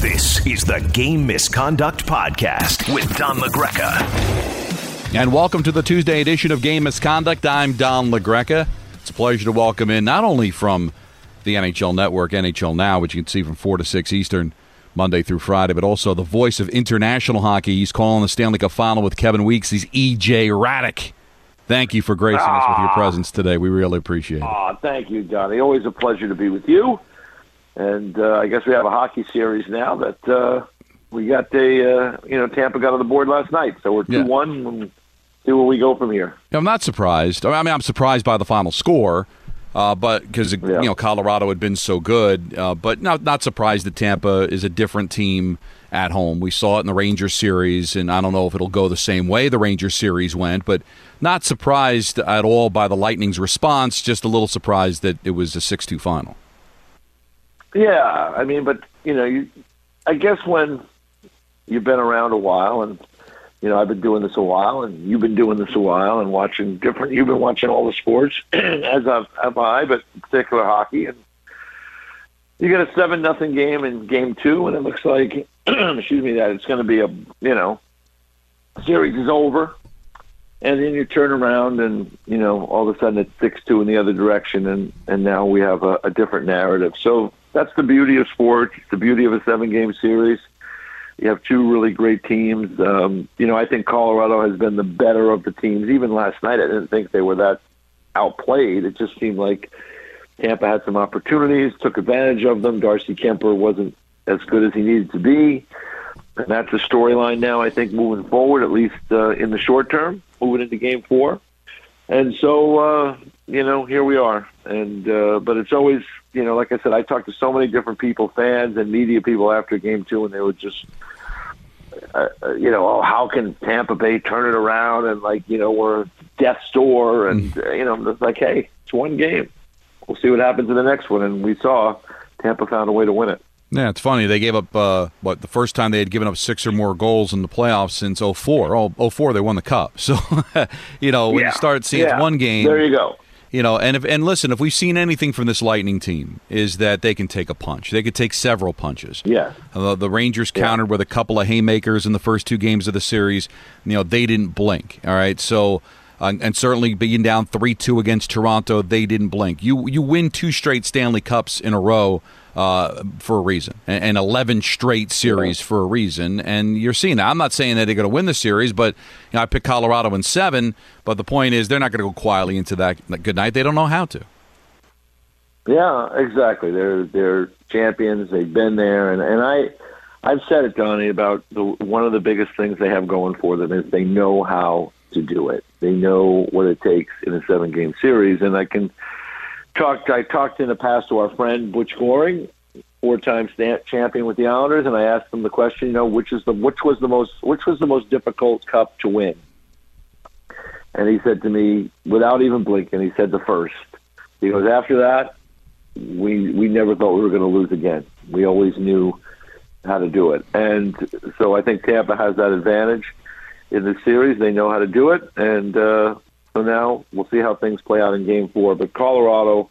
This is the Game Misconduct Podcast with Don LaGreca. And welcome to the Tuesday edition of Game Misconduct. I'm Don LaGreca. It's a pleasure to welcome in not only from the NHL Network, NHL Now, which you can see from 4 to 6 Eastern Monday through Friday, but also the voice of international hockey. He's calling the Stanley Cup Final with Kevin Weeks. He's EJ Raddick. Thank you for gracing us with your presence today. We really appreciate it. Thank you, Donnie. Always a pleasure to be with you. And I guess we have a hockey series now that we got the, Tampa got on the board last night. So we're 2-1 and see where we go from here. I'm not surprised. I mean, I'm surprised by the final score, because Colorado had been so good. But not surprised that Tampa is a different team at home. We saw it in the Rangers series, and I don't know if it'll go the same way the Rangers series went, but not surprised at all by the Lightning's response, just a little surprised that it was a 6-2 final. Yeah, I mean, but, I guess when you've been around a while and, I've been doing this a while and you've been doing this a while and you've been watching all the sports, as have I, but in particular hockey. And you get a 7-0 game in game two, and it looks like, that it's going to be series is over. And then you turn around and, all of a sudden it's 6-2 in the other direction, and now we have a different narrative. So that's the beauty of sports. It's the beauty of a 7-game series. You have two really great teams. I think Colorado has been the better of the teams. Even last night, I didn't think they were that outplayed. It just seemed like Tampa had some opportunities, took advantage of them. Darcy Kemper wasn't as good as he needed to be. And that's the storyline now, I think, moving forward, at least in the short term, moving into Game 4. And so, here we are. And but it's always, like I said, I talked to so many different people, fans and media people after Game 2, and they were just, how can Tampa Bay turn it around? And, we're death's door. And, it's like, hey, it's one game. We'll see what happens in the next one. And we saw Tampa found a way to win it. Yeah, it's funny. They gave up, the first time they had given up 6 or more goals in the playoffs since 2004. 2004, they won the Cup. So, when you start seeing one game. There you go. And listen, if we've seen anything from this Lightning team is that they can take a punch. They could take several punches. Yeah. The Rangers countered with a couple of haymakers in the first two games of the series. They didn't blink. All right, so... and certainly being down 3-2 against Toronto, they didn't blink. You win 2 straight Stanley Cups in a row for a reason, and 11 straight series for a reason, and you're seeing that. I'm not saying that they're going to win the series, but I picked Colorado in 7, but the point is they're not going to go quietly into that good night. They don't know how to. Yeah, exactly. They're champions. They've been there, and I've said it, Donnie, about one of the biggest things they have going for them is they know how to do it. They know what it takes in a 7-game series. And I talked in the past to our friend Butch Goring, 4-time champion with the Islanders, and I asked him the question, which was the most difficult cup to win? And he said to me, without even blinking, he said the first. He goes, after that, we never thought we were going to lose again. We always knew how to do it. And so I think Tampa has that advantage. In this series, they know how to do it, and so now we'll see how things play out in Game 4. But Colorado,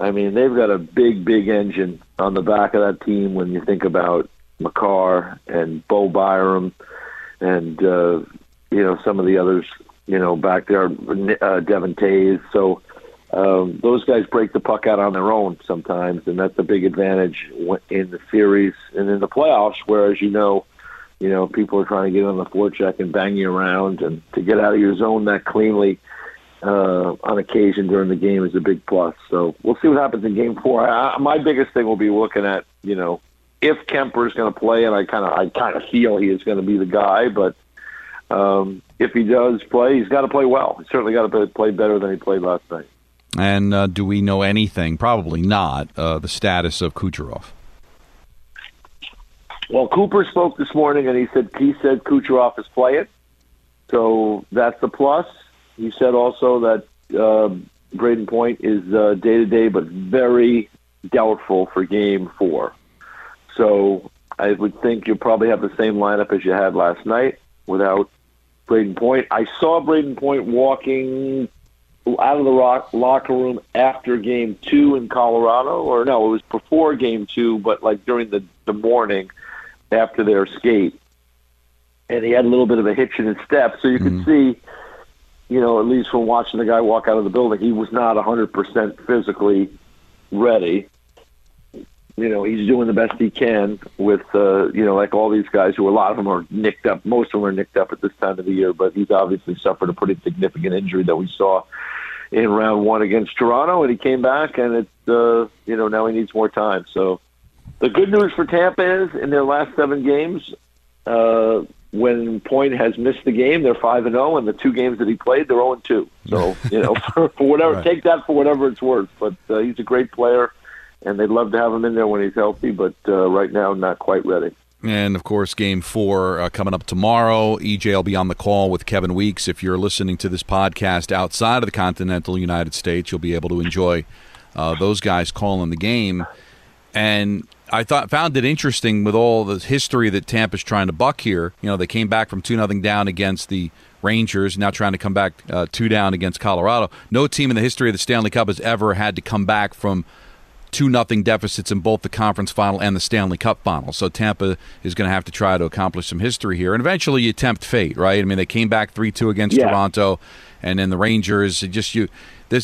I mean, they've got a big, big engine on the back of that team when you think about Makar and Bo Byram and, some of the others, back there, Devin Tays. So those guys break the puck out on their own sometimes, and that's a big advantage in the series and in the playoffs, where, as you know, people are trying to get on the forecheck and bang you around, and to get out of your zone that cleanly on occasion during the game is a big plus. So we'll see what happens in Game 4. My biggest thing will be looking at, if Kemper is going to play, and I kind of feel he is going to be the guy, but if he does play, he's got to play well. He's certainly got to play better than he played last night. And do we know anything? Probably not. The status of Kucherov. Well, Cooper spoke this morning, and he said Kucherov is playing, so that's a plus. He said also that Braden Point is day-to-day but very doubtful for Game 4. So I would think you'll probably have the same lineup as you had last night without Braden Point. I saw Braden Point walking out of the locker room after Game 2 in Colorado. Or no, it was before Game 2, but like during the morning after their skate. And he had a little bit of a hitch in his step. So you could see, you know, at least from watching the guy walk out of the building, he was not 100% physically ready. You know, he's doing the best he can with, you know, like all these guys who a lot of them are nicked up. Most of them are nicked up at this time of the year, but he's obviously suffered a pretty significant injury that we saw in round one against Toronto, and he came back, and it's, you know, now he needs more time. So the good news for Tampa is in their last 7 games, when Point has missed the game, they're 5-0, and the 2 games that he played, they're 0-2. So, you know, for whatever, right. Take that for whatever it's worth. But he's a great player. And they'd love to have him in there when he's healthy, but right now, not quite ready. And, of course, Game 4 coming up tomorrow. EJ will be on the call with Kevin Weeks. If you're listening to this podcast outside of the continental United States, you'll be able to enjoy those guys calling the game. And I found it interesting with all the history that Tampa's trying to buck here. You know, they came back from 2-0 down against the Rangers, now trying to come back 2 down against Colorado. No team in the history of the Stanley Cup has ever had to come back from 2-0 deficits in both the conference final and the Stanley Cup final. So Tampa is going to have to try to accomplish some history here. And eventually you tempt fate, right? I mean, they came back 3-2 against Toronto, and then the Rangers. This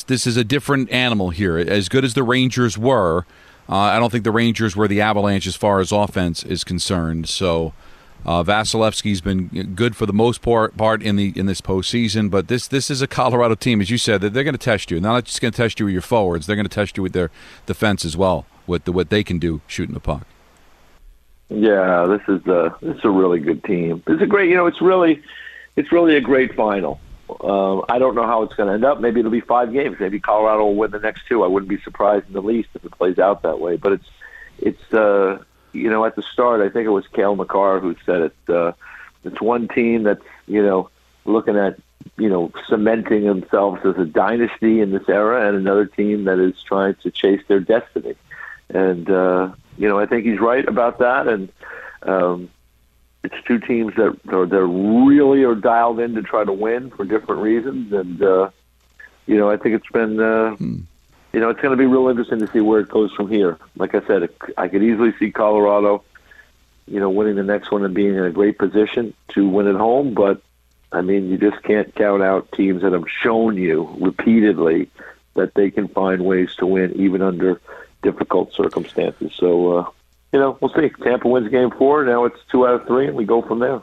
is a different animal here. As good as the Rangers were, I don't think the Rangers were the Avalanche as far as offense is concerned. So Vasilevsky's been good for the most part in this postseason, but this is a Colorado team, as you said, that they're going to test you. They're not just going to test you with your forwards; they're going to test you with their defense as well, with what they can do shooting the puck. Yeah, this is a really good team. It's a great, you know, it's really a great final. I don't know how it's going to end up. Maybe it'll be 5 games. Maybe Colorado will win the next 2. I wouldn't be surprised in the least if it plays out that way. But it's. You know, at the start, I think it was Cale Makar who said it. It's one team that's, you know, looking at, you know, cementing themselves as a dynasty in this era, and another team that is trying to chase their destiny. And, you know, I think he's right about that. And it's 2 teams that really are dialed in to try to win for different reasons. And, you know, I think it's been... You know, it's going to be real interesting to see where it goes from here. Like I said, I could easily see Colorado, you know, winning the next one and being in a great position to win at home. But, I mean, you just can't count out teams that have shown you repeatedly that they can find ways to win even under difficult circumstances. So, you know, we'll see. Tampa wins Game 4. Now it's 2 out of 3, and we go from there.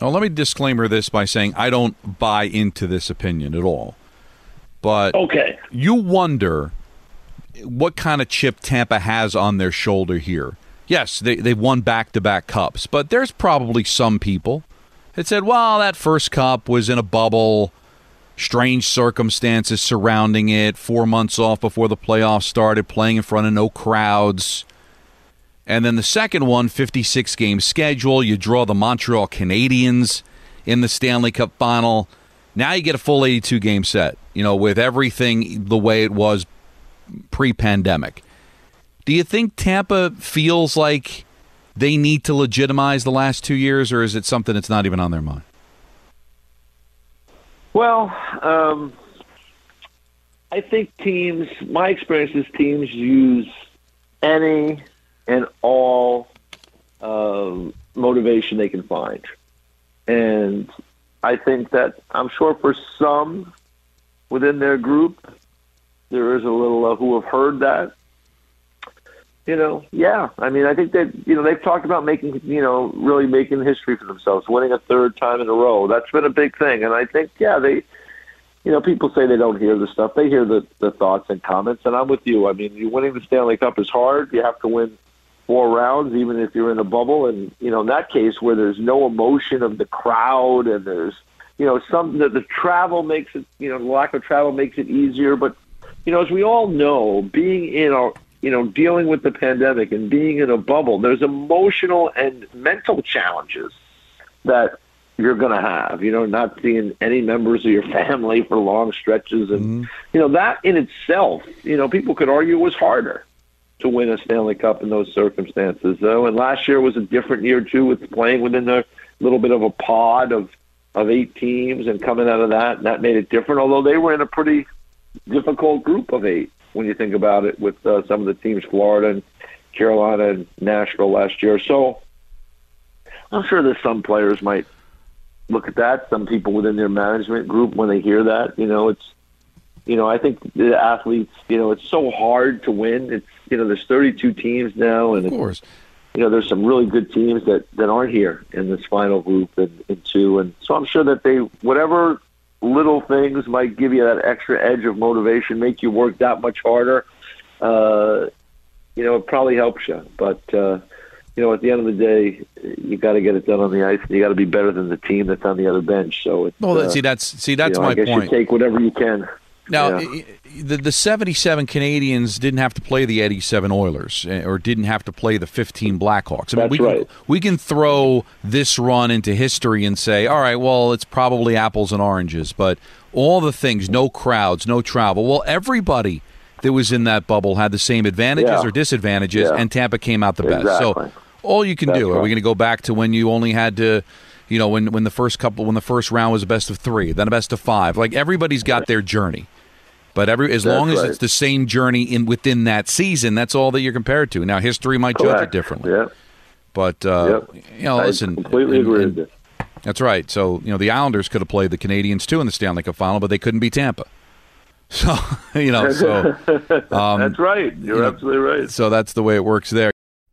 Now, let me disclaimer this by saying I don't buy into this opinion at all. But You wonder what kind of chip Tampa has on their shoulder here. Yes, they won back-to-back cups, but there's probably some people that said, well, that first cup was in a bubble, strange circumstances surrounding it, 4 months off before the playoffs started, playing in front of no crowds. And then the second one, 56-game schedule. You draw the Montreal Canadiens in the Stanley Cup Final. Now you get a full 82-game set, you know, with everything the way it was pre-pandemic. Do you think Tampa feels like they need to legitimize the last 2 years, or is it something that's not even on their mind? Well, I think teams, my experience is teams use any and all motivation they can find. And I think that I'm sure for some within their group, there is a little who have heard that. yeah. I mean, I think that, they've talked about making, really making history for themselves, winning a third time in a row. That's been a big thing. And I think, they, people say they don't hear the stuff. They hear the thoughts and comments. And I'm with you. I mean, winning the Stanley Cup is hard. You have to win 4 rounds, even if you're in a bubble. And, in that case where there's no emotion of the crowd and there's, the travel makes it, the lack of travel makes it easier. But, as we all know, being in our, dealing with the pandemic and being in a bubble, there's emotional and mental challenges that you're going to have, not seeing any members of your family for long stretches. And, that in itself, people could argue was harder to win a Stanley Cup in those circumstances, though. And last year was a different year, too, with playing within a little bit of a pod of 8 teams and coming out of that. And that made it different, although they were in a pretty difficult group of 8. When you think about it, with some of the teams, Florida and Carolina and Nashville last year. So I'm sure that some players might look at that, some people within their management group, when they hear that. It's, I think the athletes, it's so hard to win. It's, there's 32 teams now. And, of course, there's some really good teams that aren't here in this final group and 2. And so I'm sure that they, whatever little things might give you that extra edge of motivation, make you work that much harder. It probably helps you. But, at the end of the day, you got to get it done on the ice. And you got to be better than the team that's on the other bench. So, that's my point. I guess you take whatever you can. Now, the 77 Canadians didn't have to play the 87 Oilers, or didn't have to play the 15 Blackhawks. I mean, we can throw this run into history and say, all right, well, it's probably apples and oranges, but all the things, no crowds, no travel. Well, everybody that was in that bubble had the same advantages or disadvantages, and Tampa came out the best. So all you can do, are we going to go back to when you only had to... when the first couple, when the first round was a best of 3, then a best of 5. Like, everybody's got their journey, but as long as it's the same journey within that season, that's all that you're compared to. Now, history might judge it differently, but listen, I completely agree with you. That's right. So the Islanders could have played the Canadians too in the Stanley Cup final, but they couldn't beat Tampa. So that's right. You're absolutely right. So that's the way it works there.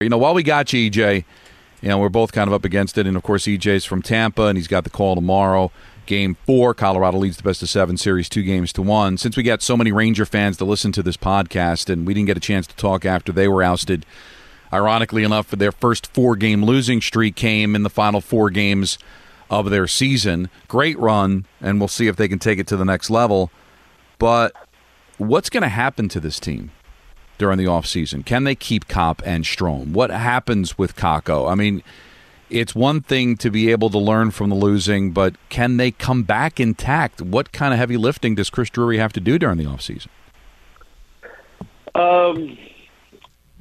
While we got you, EJ, we're both kind of up against it. And, of course, EJ's from Tampa, and he's got the call tomorrow. Game 4, Colorado leads the best-of-7 series 2-1. Since we got so many Ranger fans to listen to this podcast, and we didn't get a chance to talk after they were ousted, ironically enough, their first 4-game losing streak came in the final 4 games of their season. Great run, and we'll see if they can take it to the next level. But what's going to happen to this team during the offseason? Can they keep Kopp and Strome? What happens with Kakko? I mean, it's one thing to be able to learn from the losing, but can they come back intact? What kind of heavy lifting does Chris Drury have to do during the offseason?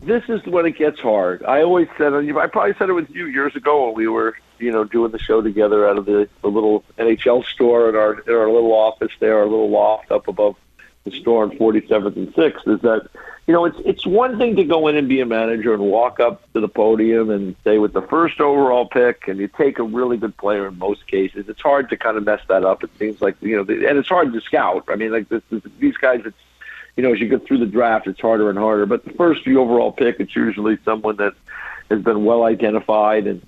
This is when it gets hard. I probably said it with you years ago when we were, doing the show together out of the little NHL store in our little office there, our little loft up above the store on 47th and 6th, is that, it's one thing to go in and be a manager and walk up to the podium and say with the first overall pick, and you take a really good player in most cases. It's hard to kind of mess that up. It seems like, and it's hard to scout. I mean, like these guys, it's, as you get through the draft, it's harder and harder. But the first overall pick, it's usually someone that has been well identified. And,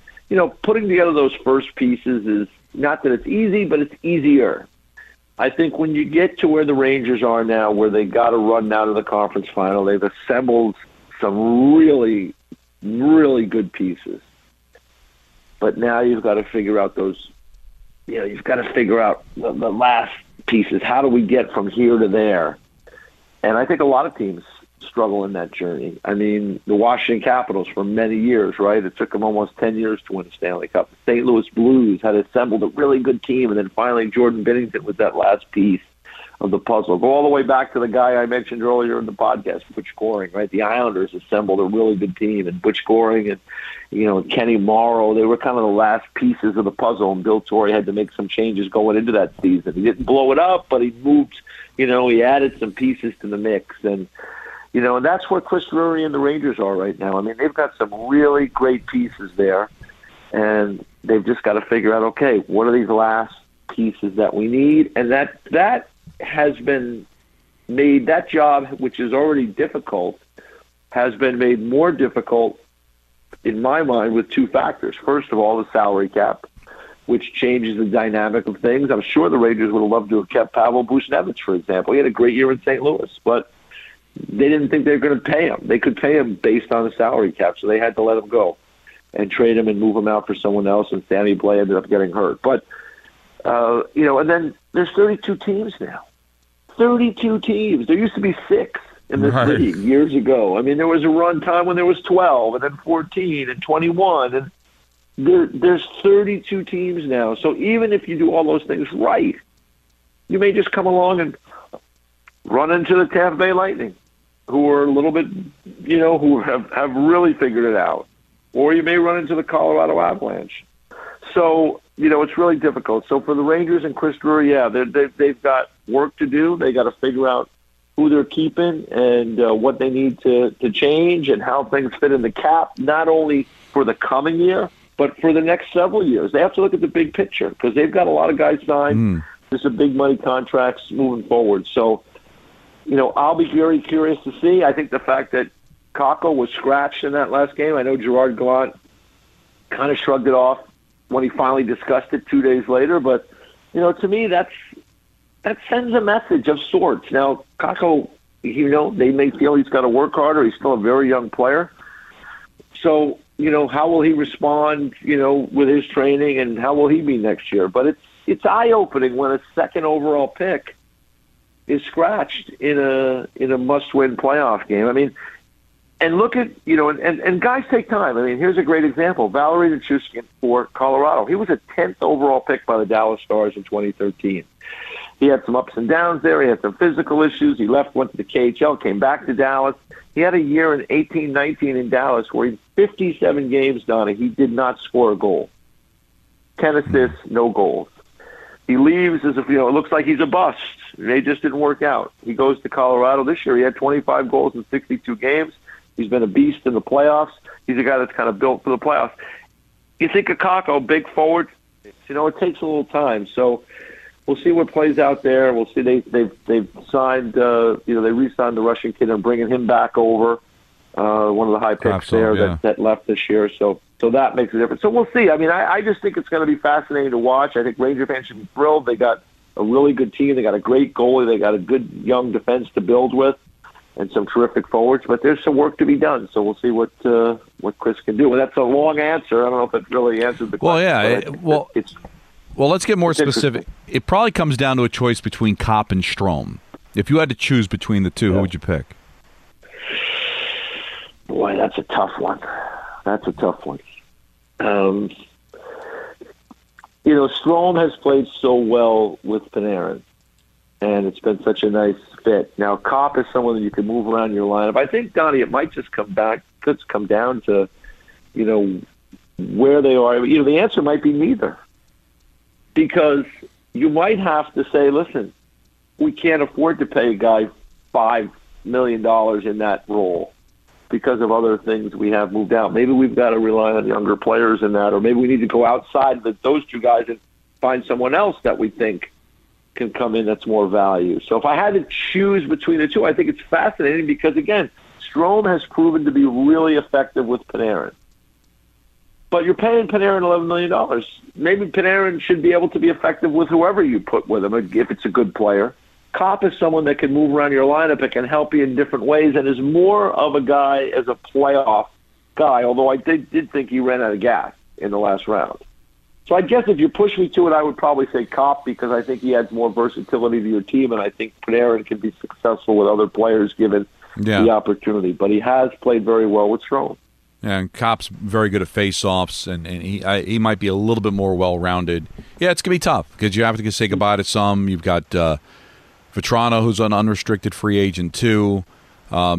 putting together those first pieces is not that it's easy, but it's easier. I think when you get to where the Rangers are now, where they got to run out of the conference final, they've assembled some really, really good pieces. But now you've got to figure out the last pieces. How do we get from here to there? And I think a lot of teams struggle in that journey. I mean, the Washington Capitals for many years, right? It took them almost 10 years to win a Stanley Cup. The St. Louis Blues had assembled a really good team, and then finally Jordan Binnington was that last piece. of the puzzle. Go all the way back to the guy I mentioned earlier in the podcast, Butch Goring, right? The Islanders assembled a really good team, and Butch Goring and, you know, Kenny Morrow, they were kind of the last pieces of the puzzle, and Bill Torrey had to make some changes going into that season. He didn't blow it up, but he moved, you know, he added some pieces to the mix. And, you know, and that's where Chris Drury and the Rangers are right now. I mean, they've got some really great pieces there, and they've just got to figure out, okay, what are these last pieces that we need? And that has been made, that job, which is already difficult, has been made more difficult, in my mind, with two factors. First of all, the salary cap, which changes the dynamic of things. I'm sure the Rangers would have loved to have kept Pavel Buchnevich, for example. He had a great year in St. Louis, but they didn't think they were going to pay him. They could pay him based on the salary cap, so they had to let him go and trade him and move him out for someone else, and Sammy Blais ended up getting hurt. But, you know, and then there's 32 teams now. 32 teams. There used to be 6 in this league years ago. I mean, there was a run time when there was 12 and then 14 and 21, and there's 32 teams now. So even if you do all those things right, you may just come along and run into the Tampa Bay Lightning, who are a little bit, you know, who have really figured it out. Or you may run into the Colorado Avalanche. So, you know, it's really difficult. So for the Rangers and Chris Drury, yeah, they've got work to do. They got to figure out who they're keeping and what they need to change and how things fit in the cap, not only for the coming year, but for the next several years. They have to look at the big picture because they've got a lot of guys signed. There's some big money contracts moving forward. So, you know, I'll be very curious to see. I think the fact that Cockle was scratched in that last game. I know Gerard Gallant kind of shrugged it off when he finally discussed it 2 days later. But, you know, to me, that sends a message of sorts. Now, Cockle, you know, they may feel he's got to work harder. He's still a very young player. So, you know, how will he respond, you know, with his training and how will he be next year? But it's eye-opening when a second overall pick is scratched in a must-win playoff game. I mean, and look at, you know, and guys take time. I mean, here's a great example. Valeri Nichushkin for Colorado. He was a 10th overall pick by the Dallas Stars in 2013. He had some ups and downs there. He had some physical issues. He left, went to the KHL, came back to Dallas. He had a year in 18-19 in Dallas where in 57 games, Donnie, he did not score a goal. 10 assists, no goals. He leaves as if, you know, it looks like he's a bust. They just didn't work out. He goes to Colorado this year. He had 25 goals in 62 games. He's been a beast in the playoffs. He's a guy that's kind of built for the playoffs. You think of Kakko, big forward, you know, it takes a little time. So we'll see what plays out there. We'll see they've signed, you know, they re-signed the Russian kid and bringing him back over, one of the high picks that left this year. So that makes a difference. So we'll see. I mean, I just think it's going to be fascinating to watch. I think Ranger fans should be thrilled. They got a really good team. They got a great goalie. They got a good young defense to build with. And some terrific forwards, but there's some work to be done. So we'll see what Chris can do. Well, that's a long answer. I don't know if it really answers the question. Well, yeah. Let's get more specific. It probably comes down to a choice between Kopp and Strome. If you had to choose between the two, who would you pick? Boy, that's a tough one. You know, Strome has played so well with Panarin. And it's been such a nice fit. Now, Kopp is someone that you can move around your lineup. I think, Donnie, it might just come down to, you know, where they are. You know, the answer might be neither. Because you might have to say, listen, we can't afford to pay a guy $5 million in that role because of other things we have moved out. Maybe we've got to rely on younger players in that, or maybe we need to go outside those two guys and find someone else that we think can come in that's more value. So if I had to choose between the two, I think it's fascinating because, again, Strome has proven to be really effective with Panarin. But you're paying Panarin $11 million. Maybe Panarin should be able to be effective with whoever you put with him if it's a good player. Kopp is someone that can move around your lineup and can help you in different ways and is more of a guy as a playoff guy, although I did think he ran out of gas in the last round. So I guess if you push me to it, I would probably say Kopp because I think he adds more versatility to your team, and I think Panarin can be successful with other players given the opportunity. But he has played very well with Strome. Yeah, and Kopp's very good at face-offs, and he might be a little bit more well-rounded. Yeah, it's going to be tough because you have to say goodbye to some. You've got Vetrano, who's an unrestricted free agent too.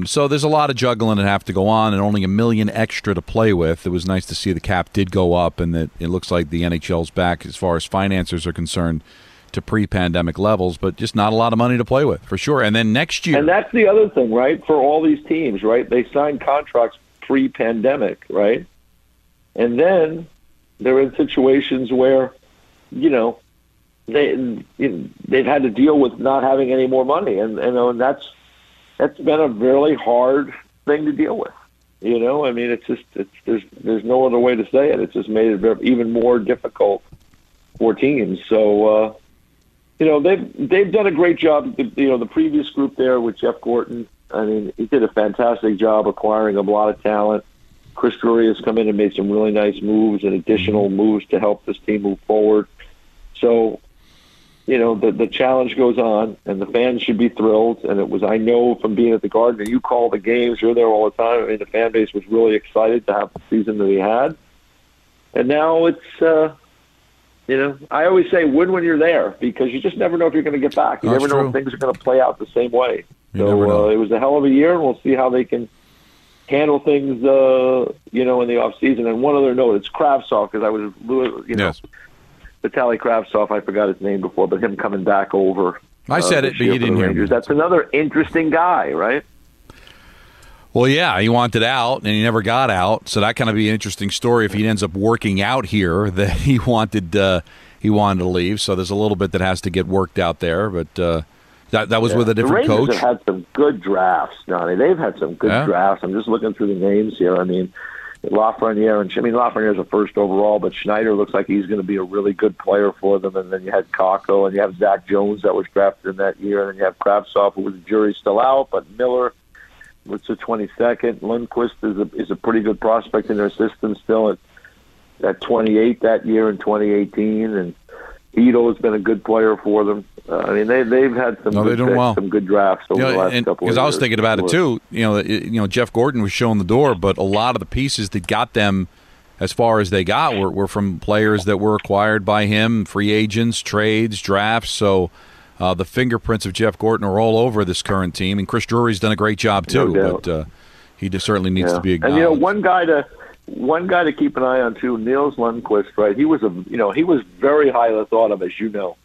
So there's a lot of juggling that have to go on, and only $1 million extra to play with. It was nice to see the cap did go up, and that it looks like the NHL's back as far as financiers are concerned to pre-pandemic levels, but just not a lot of money to play with, for sure. And then next year... And that's the other thing, right, for all these teams, right? They signed contracts pre-pandemic, right? And then they're in situations where, you know, they've had to deal with not having any more money, and that's been a really hard thing to deal with. You know, I mean, it's just, there's no other way to say it. It's just made it even more difficult for teams. So, you know, they've done a great job. You know, the previous group there with Jeff Gorton, I mean, he did a fantastic job acquiring a lot of talent. Chris Drury has come in and made some really nice moves and additional moves to help this team move forward. So, you know, the challenge goes on, and the fans should be thrilled. And it was, I know from being at the Garden, you call the games, you're there all the time. I mean, the fan base was really excited to have the season that we had. And now it's, you know, I always say win when you're there, because you just never know if you're going to get back. You That's never know true. If things are going to play out the same way. So it was a hell of a year, and we'll see how they can handle things, you know, in the off season. And one other note, it's Kravtsov, because I was, you know. Yes. Vitaly Kravtsov, I forgot his name before, but him coming back over. I said it, but you didn't hear me. That's another interesting guy, right? Well, yeah, he wanted out, and he never got out, so that kind of be an interesting story if he ends up working out here, that he wanted to leave. So there's a little bit that has to get worked out there, but that was with a different coach. The Rangers have had some good drafts, Donnie. They've had some good drafts. I'm just looking through the names here. I mean, Lafreniere, and I mean, Lafreniere's a first overall, but Schneider looks like he's going to be a really good player for them. And then you had Kako, and you have Zach Jones that was drafted in that year, and then you have Kravtsov, who was, the jury's still out, but Miller was the 22nd. Lundkvist is a pretty good prospect in their system still at 28 that year in 2018, and Ito has been a good player for them. I mean, they've had some good drafts over the last couple of years. Because I was thinking about it too. You know, Jeff Gorton was showing the door, but a lot of the pieces that got them as far as they got were from players that were acquired by him, free agents, trades, drafts. So the fingerprints of Jeff Gorton are all over this current team, and Chris Drury's done a great job too. No doubt. But he just certainly needs to be acknowledged. And you know, one guy to keep an eye on too, Nils Lundkvist, right? He was he was very highly thought of, as you know.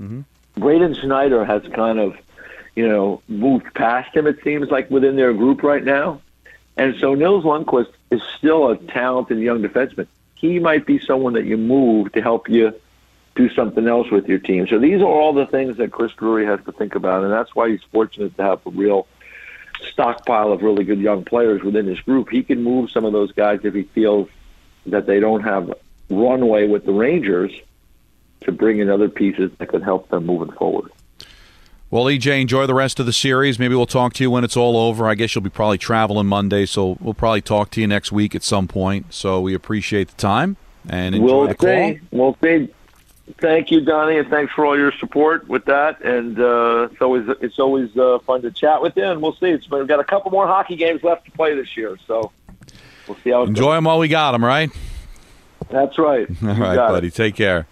Mm-hmm. Braden Schneider has kind of, you know, moved past him, it seems like, within their group right now. And so Nils Lundkvist is still a talented young defenseman. He might be someone that you move to help you do something else with your team. So these are all the things that Chris Drury has to think about, and that's why he's fortunate to have a real stockpile of really good young players within his group. He can move some of those guys if he feels that they don't have runway with the Rangers, to bring in other pieces that could help them moving forward. Well, EJ, enjoy the rest of the series. Maybe we'll talk to you when it's all over. I guess you'll be probably traveling Monday, so we'll probably talk to you next week at some point. So we appreciate the time, and enjoy the call. We'll see. Thank you, Donnie, and thanks for all your support with that. And it's always fun to chat with you, and we'll see. We've got a couple more hockey games left to play this year, so we'll see how it goes. Enjoy them while we got them, right? That's right. All right, buddy. Take care.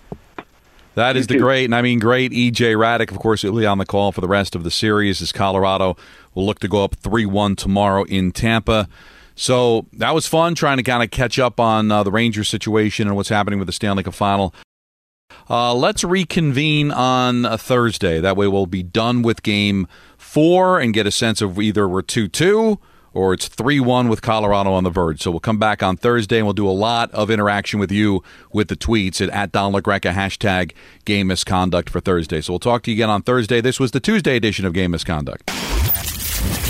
That is the great, and I mean great, EJ Raddick. Of course, he'll be on the call for the rest of the series as Colorado will look to go up 3-1 tomorrow in Tampa. So that was fun, trying to kind of catch up on the Rangers situation and what's happening with the Stanley Cup Final. Let's reconvene on a Thursday. That way we'll be done with Game 4 and get a sense of either we're 2-2 or it's 3-1 with Colorado on the verge. So we'll come back on Thursday, and we'll do a lot of interaction with you with the tweets at Don LaGreca, hashtag Game Misconduct for Thursday. So we'll talk to you again on Thursday. This was the Tuesday edition of Game Misconduct.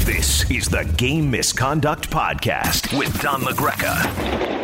This is the Game Misconduct Podcast with Don LaGreca.